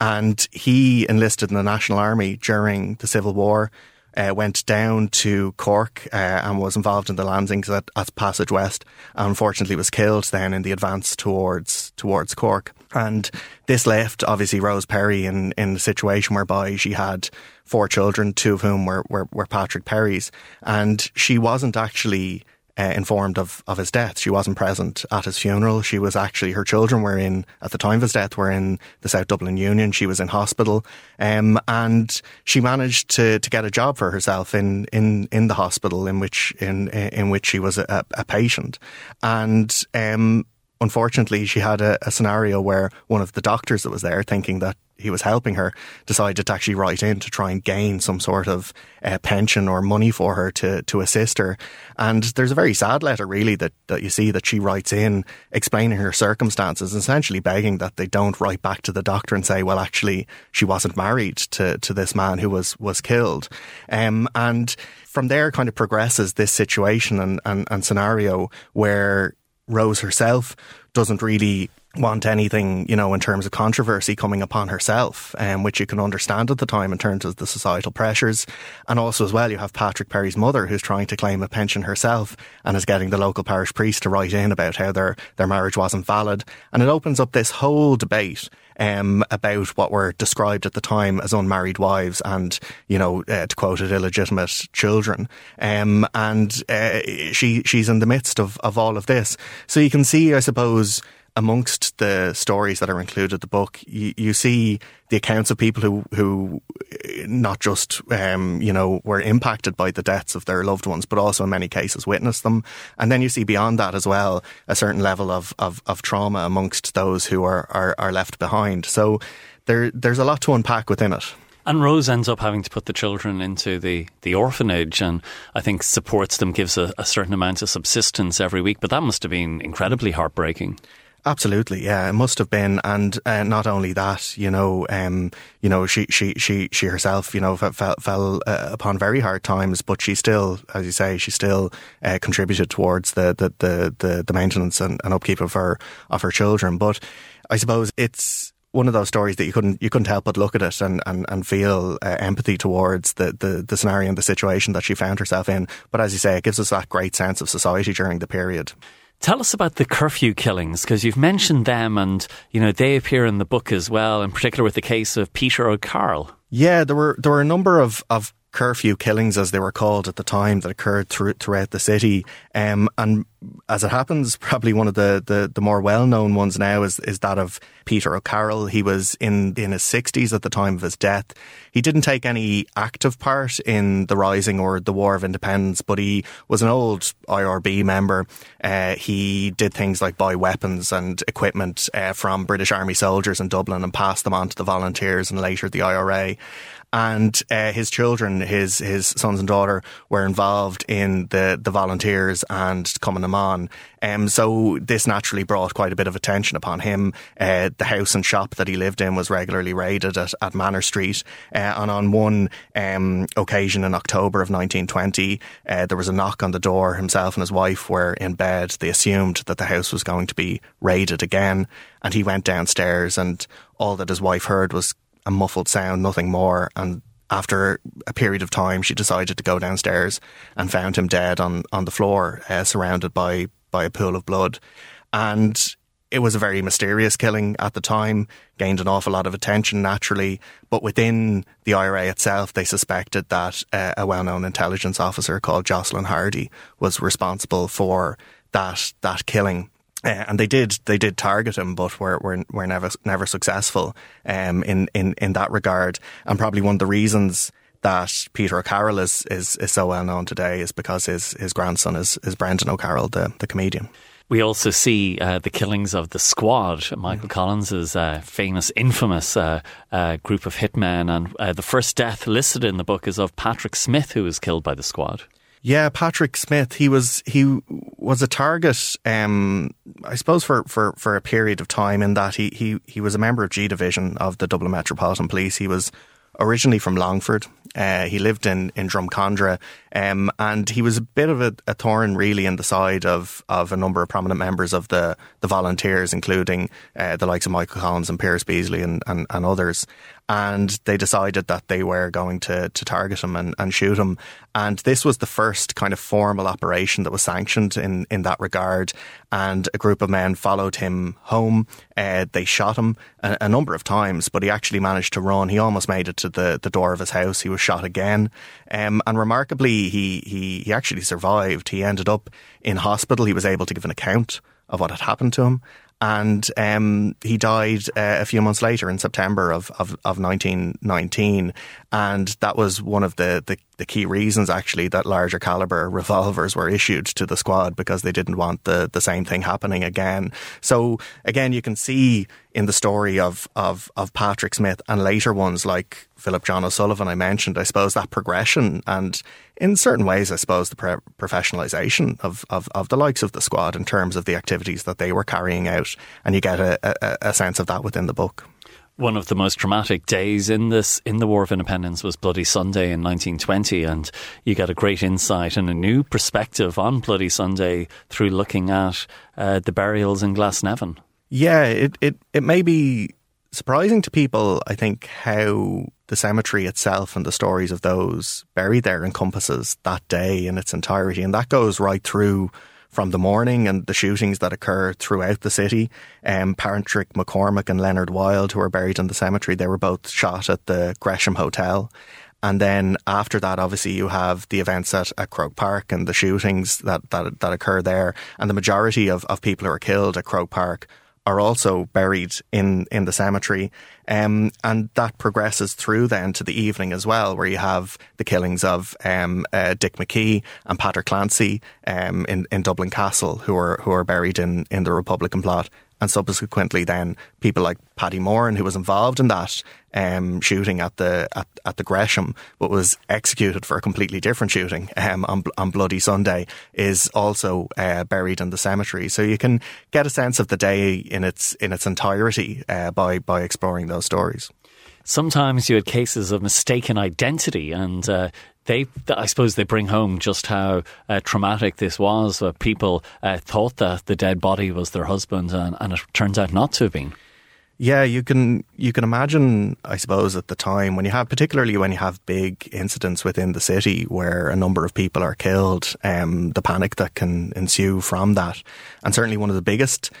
And he enlisted in the National Army during the Civil War, uh, went down to Cork uh, and was involved in the landings at, at Passage West, and unfortunately was killed then in the advance towards towards Cork. And this left, obviously, Rose Perry in, in a situation whereby she had four children, two of whom were, were, were Patrick Perry's. And she wasn't actually Uh, informed of, of his death. She wasn't present at his funeral. She was actually, her children were in, at the time of his death, were in the South Dublin Union. She was in hospital. Um, and she managed to, to get a job for herself in, in, in the hospital in which, in, in which she was a, a patient. And, um, unfortunately, she had a, a scenario where one of the doctors that was there, thinking that he was helping her, decided to actually write in to try and gain some sort of uh, pension or money for her to, to assist her. And there's a very sad letter, really, that, that you see that she writes in explaining her circumstances, essentially begging that they don't write back to the doctor and say, well, actually, she wasn't married to, to this man who was, was killed. Um, and from there kind of progresses this situation and, and, and scenario where Rose herself doesn't really want anything, you know, in terms of controversy coming upon herself, um, which you can understand at the time in terms of the societal pressures. And also as well, you have Patrick Perry's mother, who's trying to claim a pension herself and is getting the local parish priest to write in about how their, their marriage wasn't valid. And it opens up this whole debate um, about what were described at the time as unmarried wives and, you know, uh, to quote it, illegitimate children. Um, and uh, she she's in the midst of, of all of this. So you can see, I suppose, amongst the stories that are included in the book, you, you see the accounts of people who, who not just, um, you know, were impacted by the deaths of their loved ones, but also in many cases witnessed them. And then you see beyond that as well, a certain level of, of, of trauma amongst those who are, are, are left behind. So there there's a lot to unpack within it. And Rose ends up having to put the children into the, the orphanage, and I think supports them, gives a, a certain amount of subsistence every week. But that must have been incredibly heartbreaking. Absolutely, yeah, it must have been. And uh, not only that, you know, um, you know, she, she, she, she herself, you know, fell, fell uh, upon very hard times, but she still, as you say, she still uh, contributed towards the, the, the, the, the maintenance and, and upkeep of her, of her children. But I suppose it's one of those stories that you couldn't, you couldn't help but look at it and, and, and feel uh, empathy towards the, the, the scenario and the situation that she found herself in. But as you say, it gives us that great sense of society during the period. Tell us about the curfew killings, because you've mentioned them, and you know they appear in the book as well, in particular with the case of Peter O'Carroll. Yeah, there were there were a number of, of curfew killings, as they were called at the time, that occurred through, throughout the city. Um, and as it happens, probably one of the, the, the more well-known ones now is, is that of Peter O'Carroll. He was in, in his sixties at the time of his death. He didn't take any active part in the Rising or the War of Independence, but he was an old I R B member. Uh, he did things like buy weapons and equipment uh, from British Army soldiers in Dublin and pass them on to the Volunteers and later the I R A. And uh, his children, his his sons and daughter, were involved in the, the Volunteers and coming them on. Um, so this naturally brought quite a bit of attention upon him. Uh, the house and shop that he lived in was regularly raided at, at Manor Street. Uh, and on one um, occasion in October of nineteen twenty, uh, there was a knock on the door. Himself and his wife were in bed. They assumed that the house was going to be raided again. And he went downstairs, and all that his wife heard was a muffled sound, nothing more, and after a period of time, she decided to go downstairs and found him dead on, on the floor, uh, surrounded by, by a pool of blood. And it was a very mysterious killing at the time, gained an awful lot of attention naturally. But within the I R A itself, they suspected that uh, a well-known intelligence officer called Jocelyn Hardy was responsible for that that killing. Uh, and they did they did target him, but were were, were never never successful um, in, in, in that regard. And probably one of the reasons that Peter O'Carroll is, is, is so well known today is because his his grandson is is Brendan O'Carroll, the, the comedian. We also see uh, the killings of the Squad, Michael yeah. Collins's uh, famous, infamous uh, uh, group of hitmen. And uh, the first death listed in the book is of Patrick Smith, who was killed by the Squad. Yeah, Patrick Smith, he was he was a target, um, I suppose, for, for, for a period of time, in that he, he, he was a member of G Division of the Dublin Metropolitan Police. He was originally from Longford. Uh, he lived in, in Drumcondra, um, and he was a bit of a, a thorn, really, in the side of, of a number of prominent members of the, the volunteers, including uh, the likes of Michael Collins and Pierce Beasley and, and, and others. And they decided that they were going to, to target him and, and shoot him. And this was the first kind of formal operation that was sanctioned in, in that regard. And a group of men followed him home. Uh, they shot him a, a number of times, but he actually managed to run. He almost made it to the, the door of his house. He was shot again. Um, and remarkably, he, he, he actually survived. He ended up in hospital. He was able to give an account of what had happened to him. And um, he died uh, a few months later in September of, of, of nineteen nineteen. And that was one of the, the, the key reasons, actually, that larger caliber revolvers were issued to the Squad, because they didn't want the, the same thing happening again. So, again, you can see in the story of, of, of Patrick Smith and later ones like Philip John O'Sullivan I mentioned, I suppose, that progression and, in certain ways, I suppose, the pre- professionalisation of, of, of the likes of the Squad in terms of the activities that they were carrying out. And you get a, a, a sense of that within the book. One of the most dramatic days in this in the War of Independence was Bloody Sunday in nineteen twenty, and you get a great insight and a new perspective on Bloody Sunday through looking at uh, the burials in Glasnevin. Yeah, it, it, it may be surprising to people, I think, how the cemetery itself and the stories of those buried there encompasses that day in its entirety. And that goes right through from the morning and the shootings that occur throughout the city. Um, Patrick McCormick and Leonard Wilde, who are buried in the cemetery, they were both shot at the Gresham Hotel. And then after that, obviously, you have the events at, at Croke Park and the shootings that, that, that occur there. And the majority of, of people who are killed at Croke Park are also buried in, in the cemetery. Um, and that progresses through then to the evening as well, where you have the killings of um, uh, Dick McKee and Patrick Clancy um, in, in Dublin Castle, who are who are buried in, in the Republican plot. And subsequently then people like Paddy Moran, who was involved in that um, shooting at the at, at the Gresham, but was executed for a completely different shooting um, on, on Bloody Sunday, is also uh, buried in the cemetery. So you can get a sense of the day in its in its entirety uh, by by exploring those stories. Sometimes you had cases of mistaken identity, and uh, They, I suppose they bring home just how uh, traumatic this was. Uh, people uh, thought that the dead body was their husband, and, and it turns out not to have been. Yeah, you can you can imagine, I suppose, at the time, when you have, particularly when you have big incidents within the city where a number of people are killed, um, the panic that can ensue from that. And certainly one of the biggest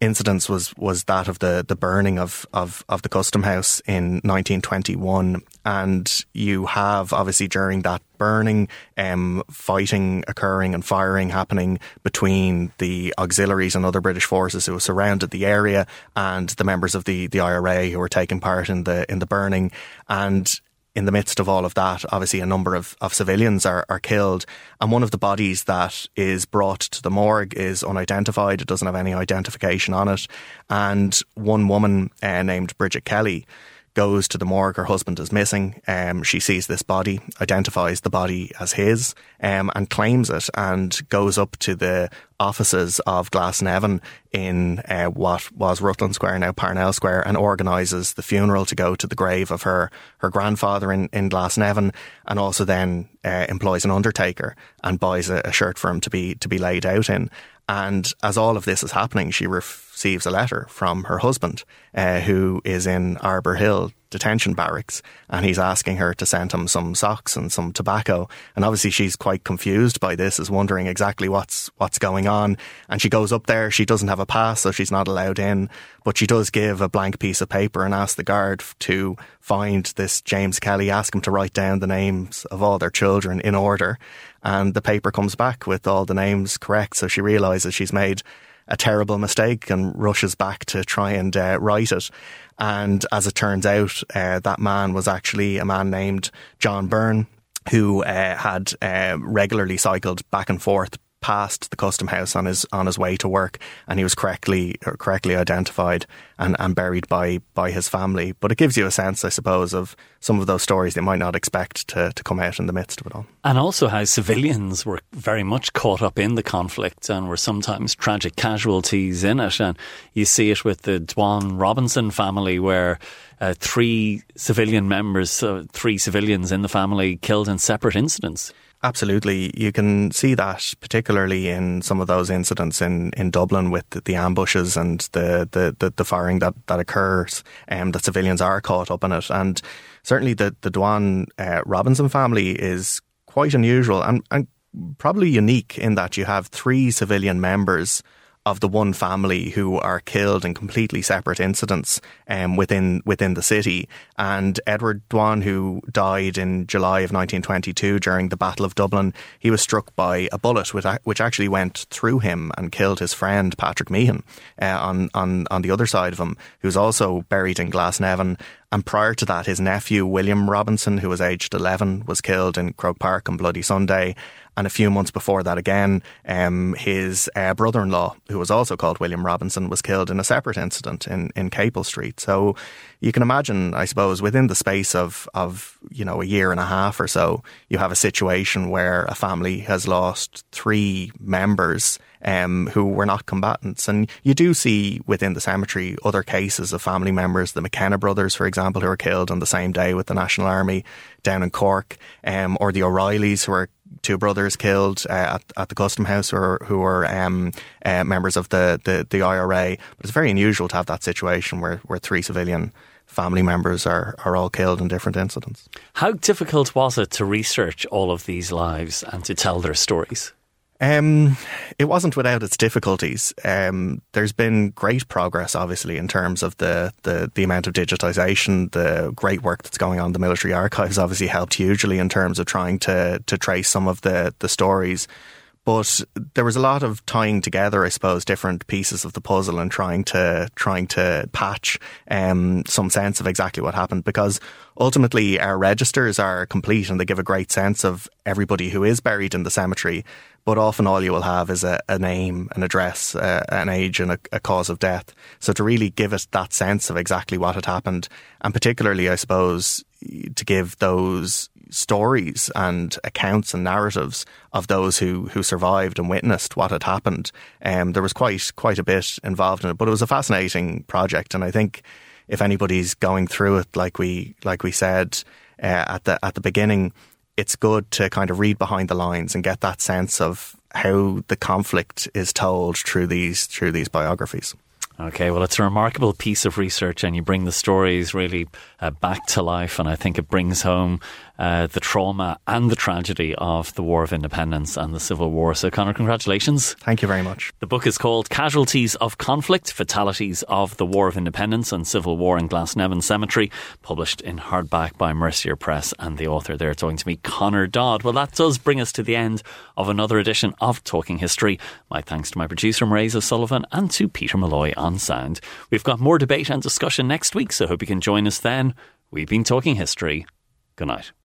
incidents was was that of the the burning of, of, of the Custom House in nineteen twenty-one, and you have obviously during that burning um, fighting occurring and firing happening between the auxiliaries and other British forces who surrounded the area and the members of the, the I R A who were taking part in the in the burning. And in the midst of all of that, obviously a number of, of civilians are, are killed, and one of the bodies that is brought to the morgue is unidentified. It doesn't have any identification on it. And one woman uh, named Bridget Kelly goes to the morgue. Her husband is missing. Um, she sees this body, identifies the body as his, um, and claims it, and goes up to the offices of Glasnevin in uh, what was Rutland Square, now Parnell Square, and organises the funeral to go to the grave of her, her grandfather in, in Glasnevin, and also then uh, employs an undertaker and buys a, a shirt for him to be to be laid out in. And as all of this is happening, she refers receives a letter from her husband, uh, who is in Arbor Hill detention barracks, and he's asking her to send him some socks and some tobacco. And obviously she's quite confused by this, is wondering exactly what's what's going on. And she goes up there. She doesn't have a pass, so she's not allowed in. But she does give a blank piece of paper and asks the guard to find this James Kelly, ask him to write down the names of all their children in order. And the paper comes back with all the names correct. So she realises she's made a terrible mistake and rushes back to try and uh, right it. And as it turns out, uh, that man was actually a man named John Byrne, who uh, had uh, regularly cycled back and forth past the custom house on his on his way to work, and he was correctly or correctly identified and, and buried by by his family. But it gives you a sense, I suppose, of some of those stories they might not expect to, to come out in the midst of it all. And also how civilians were very much caught up in the conflict and were sometimes tragic casualties in it. And you see it with the Dwan Robinson family, where uh, three civilian members, uh, three civilians in the family killed in separate incidents. Absolutely. You can see that particularly in some of those incidents in, in Dublin with the, the ambushes and the, the, the, the firing that, that occurs, um, that civilians are caught up in it. And certainly the, the Dwan uh, Robinson family is quite unusual and, and probably unique in that you have three civilian members of the one family who are killed in completely separate incidents um, within within the city. And Edward Dwan, who died in July of nineteen twenty-two during the Battle of Dublin, he was struck by a bullet which actually went through him and killed his friend Patrick Meehan uh, on, on, on the other side of him, who's also buried in Glasnevin. And prior to that, his nephew, William Robinson, who was aged eleven, was killed in Croke Park on Bloody Sunday. And a few months before that again, um, his uh, brother-in-law, who was also called William Robinson, was killed in a separate incident in, in Capel Street. So you can imagine, I suppose, within the space of, of, you know, a year and a half or so, you have a situation where a family has lost three members Um, who were not combatants. And you do see within the cemetery other cases of family members, the McKenna brothers, for example, who were killed on the same day with the National Army down in Cork, um, or the O'Reillys, who were two brothers killed uh, at, at the Custom House, or who were um, uh, members of the, the, the I R A. But it's very unusual to have that situation where, where three civilian family members are, are all killed in different incidents. How difficult was it to research all of these lives and to tell their stories? Um, it wasn't without its difficulties. Um, there's been great progress, obviously, in terms of the, the, the amount of digitisation. The great work that's going on in the military archives obviously helped hugely in terms of trying to, to trace some of the, the stories. But there was a lot of tying together, I suppose, different pieces of the puzzle and trying to trying to patch um, some sense of exactly what happened, because ultimately our registers are complete and they give a great sense of everybody who is buried in the cemetery. But often all you will have is a, a name, an address, uh, an age and a, a cause of death. So to really give it that sense of exactly what had happened, and particularly, I suppose, to give those stories and accounts and narratives of those who, who survived and witnessed what had happened. Um, there was quite quite a bit involved in it, but it was a fascinating project. And I think if anybody's going through it, like we like we said uh, at the at the beginning, it's good to kind of read behind the lines and get that sense of how the conflict is told through these through these biographies. Okay, well, it's a remarkable piece of research, and you bring the stories really uh, back to life, and I think it brings home uh, the trauma and the tragedy of the War of Independence and the Civil War. So, Conor, congratulations. Thank you very much. The book is called Casualties of Conflict, Fatalities of the War of Independence and Civil War in Glasnevin Cemetery, published in hardback by Mercier Press, and the author there talking to me, Conor Dodd. Well, that does bring us to the end of another edition of Talking History. My thanks to my producer, Mairead O'Sullivan, and to Peter Malloy on sound. We've got more debate and discussion next week, so hope you can join us then. We've been Talking History. Good night.